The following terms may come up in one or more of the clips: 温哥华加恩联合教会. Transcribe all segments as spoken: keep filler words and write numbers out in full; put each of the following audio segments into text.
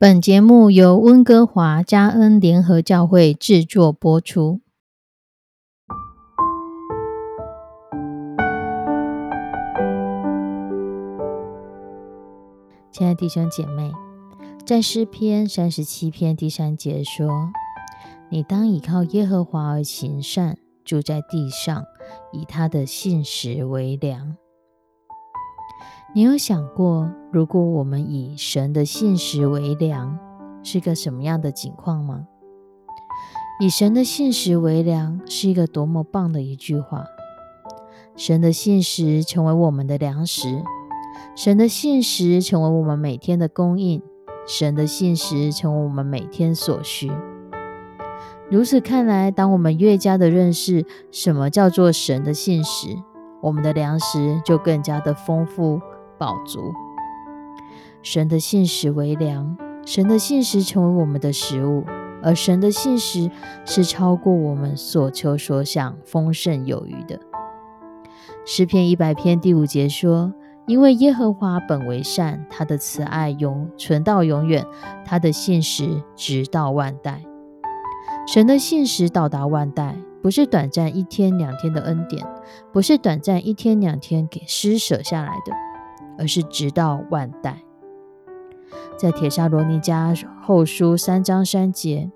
本节目由温哥华加恩联合教会制作播出。亲爱的弟兄姐妹，在诗篇三十七篇第三节说：“你当倚靠耶和华而行善，住在地上，以他的信实为粮。”你有想过，如果我们以神的信实为粮，是个什么样的情况吗？以神的信实为粮是一个多么棒的一句话！神的信实成为我们的粮食，神的信实成为我们每天的供应，神的信实成为我们每天所需。如此看来，当我们越加的认识什么叫做神的信实，我们的粮食就更加的丰富饱足。神的信实为粮，神的信实成为我们的食物，而神的信实是超过我们所求所想，丰盛有余的。诗篇一百篇第五节说：“因为耶和华本为善，他的慈爱永存到永远，他的信实直到万代。”神的信实到达万代，不是短暂一天两天的恩典，不是短暂一天两天给施舍下来的，而是直到万代。在帖撒罗尼迦后书三章三节，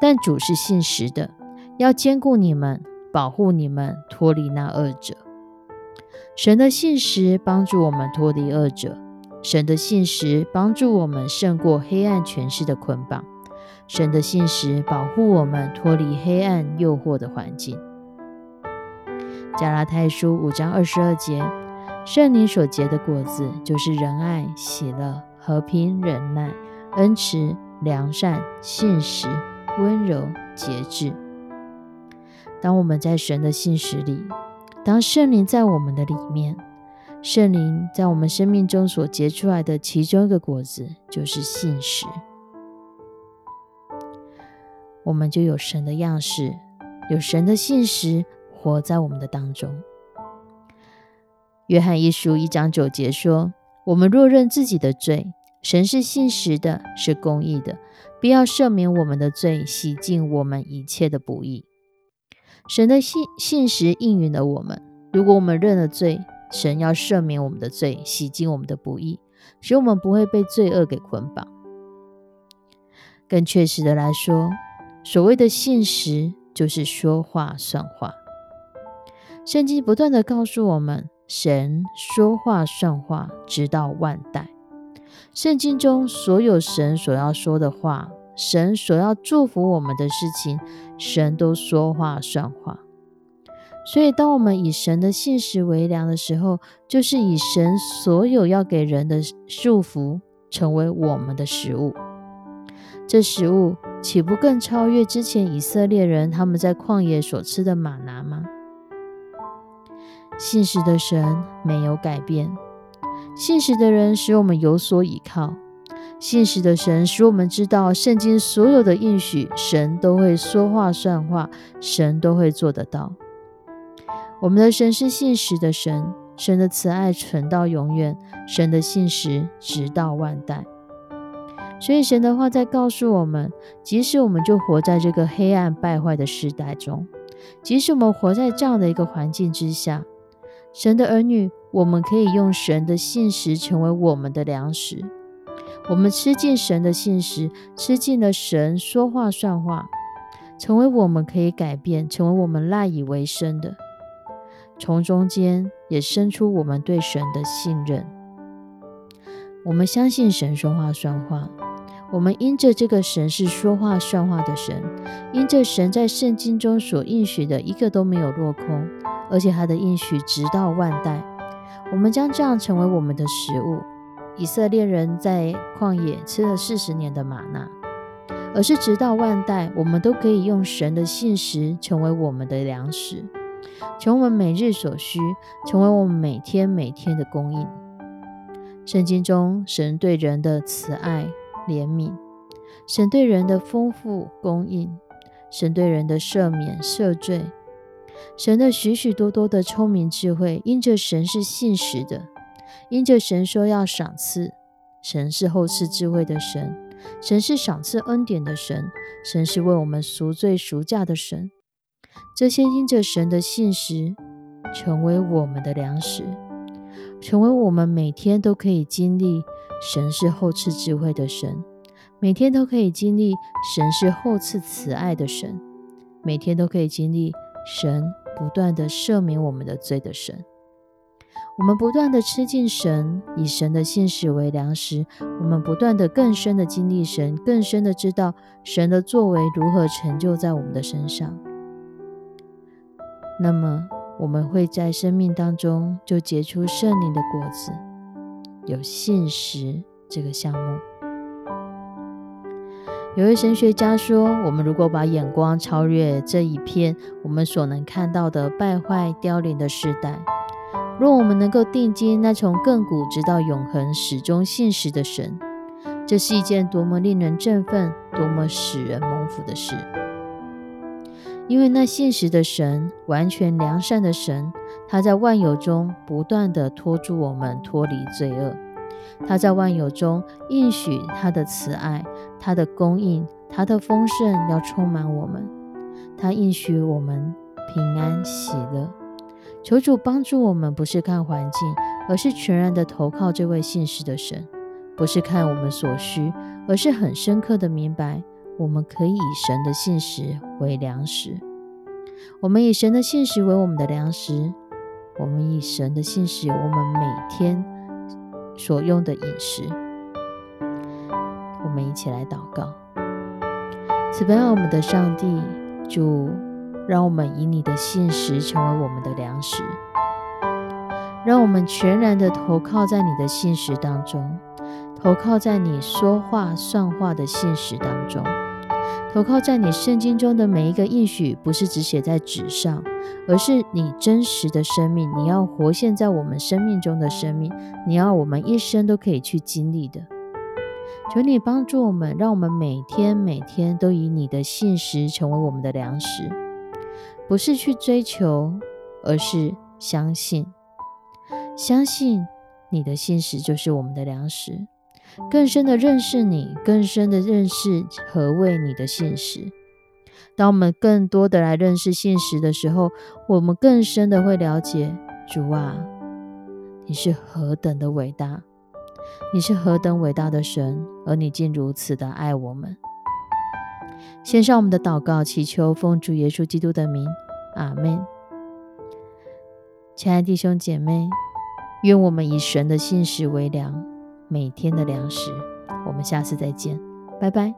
但主是信实的，要坚固你们，保护你们，脱离那恶者。神的信实帮助我们脱离恶者，神的信实帮助我们胜过黑暗权势的捆绑，神的信实保护我们脱离黑暗诱惑的环境。加拉太书五章二十二节，圣灵所结的果子就是仁爱、喜乐、和平、忍耐、恩慈、良善、信实、温柔、节制。当我们在神的信实里，当圣灵在我们的里面，圣灵在我们生命中所结出来的其中一个果子就是信实。我们就有神的样式，有神的信实活在我们的当中。约翰一书一章九节说：“我们若认自己的罪，神是信实的，是公义的，必要赦免我们的罪，洗净我们一切的不义。”神的 信, 信实应允了我们，如果我们认了罪，神要赦免我们的罪，洗净我们的不义，使我们不会被罪恶给捆绑。更确实的来说，所谓的信实就是说话算话。圣经不断的告诉我们，神说话算话直到万代。圣经中所有神所要说的话，神所要祝福我们的事情，神都说话算话。所以当我们以神的信实为粮的时候，就是以神所有要给人的祝福成为我们的食物。这食物岂不更超越之前以色列人他们在旷野所吃的玛拿吗？信实的神没有改变，信实的人使我们有所倚靠，信实的神使我们知道圣经所有的应许，神都会说话算话，神都会做得到。我们的神是信实的神，神的慈爱存到永远，神的信实直到万代。所以神的话在告诉我们，即使我们就活在这个黑暗败坏的时代中，即使我们活在这样的一个环境之下，神的儿女，我们可以用神的信实成为我们的粮食。我们吃尽神的信实，吃尽了神说话算话，成为我们可以改变，成为我们赖以为生的，从中间也生出我们对神的信任。我们相信神说话算话，我们因着这个神是说话算话的神，因着神在圣经中所应许的一个都没有落空，而且他的应许直到万代，我们将这样成为我们的食物。以色列人在旷野吃了四十年的玛纳，而是直到万代，我们都可以用神的信实成为我们的粮食，成为我们每日所需，成为我们每天每天的供应。圣经中神对人的慈爱怜悯，神对人的丰富供应，神对人的赦免赦罪，神的许许多多的聪明智慧，因着神是信实的，因着神说要赏赐，神是厚赐智慧的神，神是赏赐恩典的神，神是为我们赎罪赎价的神。这些因着神的信实成为我们的粮食，成为我们每天都可以经历神是厚赐智慧的神，每天都可以经历神是厚赐慈爱的神，每天都可以经历神不断的赦免我们的罪的神。我们不断的吃进神，以神的信实为粮食，我们不断的更深的经历神，更深的知道神的作为如何成就在我们的身上。那么我们会在生命当中就结出圣灵的果子，有信实这个项目。有位神学家说，我们如果把眼光超越这一片我们所能看到的败坏凋零的时代，若我们能够定睛那从亘古直到永恒始终信实的神，这是一件多么令人振奋，多么使人蒙福的事。因为那信实的神，完全良善的神，他在万有中不断地托住我们脱离罪恶，他在万有中应许他的慈爱，他的供应，他的丰盛要充满我们，他应许我们平安喜乐。求主帮助我们，不是看环境，而是全然的投靠这位信实的神，不是看我们所需，而是很深刻的明白我们可以以神的信实为粮食。我们以神的信实为我们的粮食，我们以神的信实我们每天所用的饮食。我们一起来祷告。慈悲我们的上帝，主，让我们以你的信实成为我们的粮食，让我们全然的投靠在你的信实当中，投靠在你说话算话的信实当中，投靠在你圣经中的每一个应许，不是只写在纸上，而是你真实的生命，你要活现在我们生命中的生命，你要我们一生都可以去经历的。求你帮助我们，让我们每天每天都以你的信实成为我们的粮食，不是去追求，而是相信，相信你的信实就是我们的粮食，更深的认识你，更深的认识何谓你的信实。当我们更多的来认识信实的时候，我们更深的会了解，主啊，你是何等的伟大，你是何等伟大的神，而你竟如此的爱我们。献上我们的祷告祈求，奉主耶稣基督的名，阿们。亲爱的弟兄姐妹，愿我们以神的信实为粮，每天的粮食。我们下次再见，拜拜。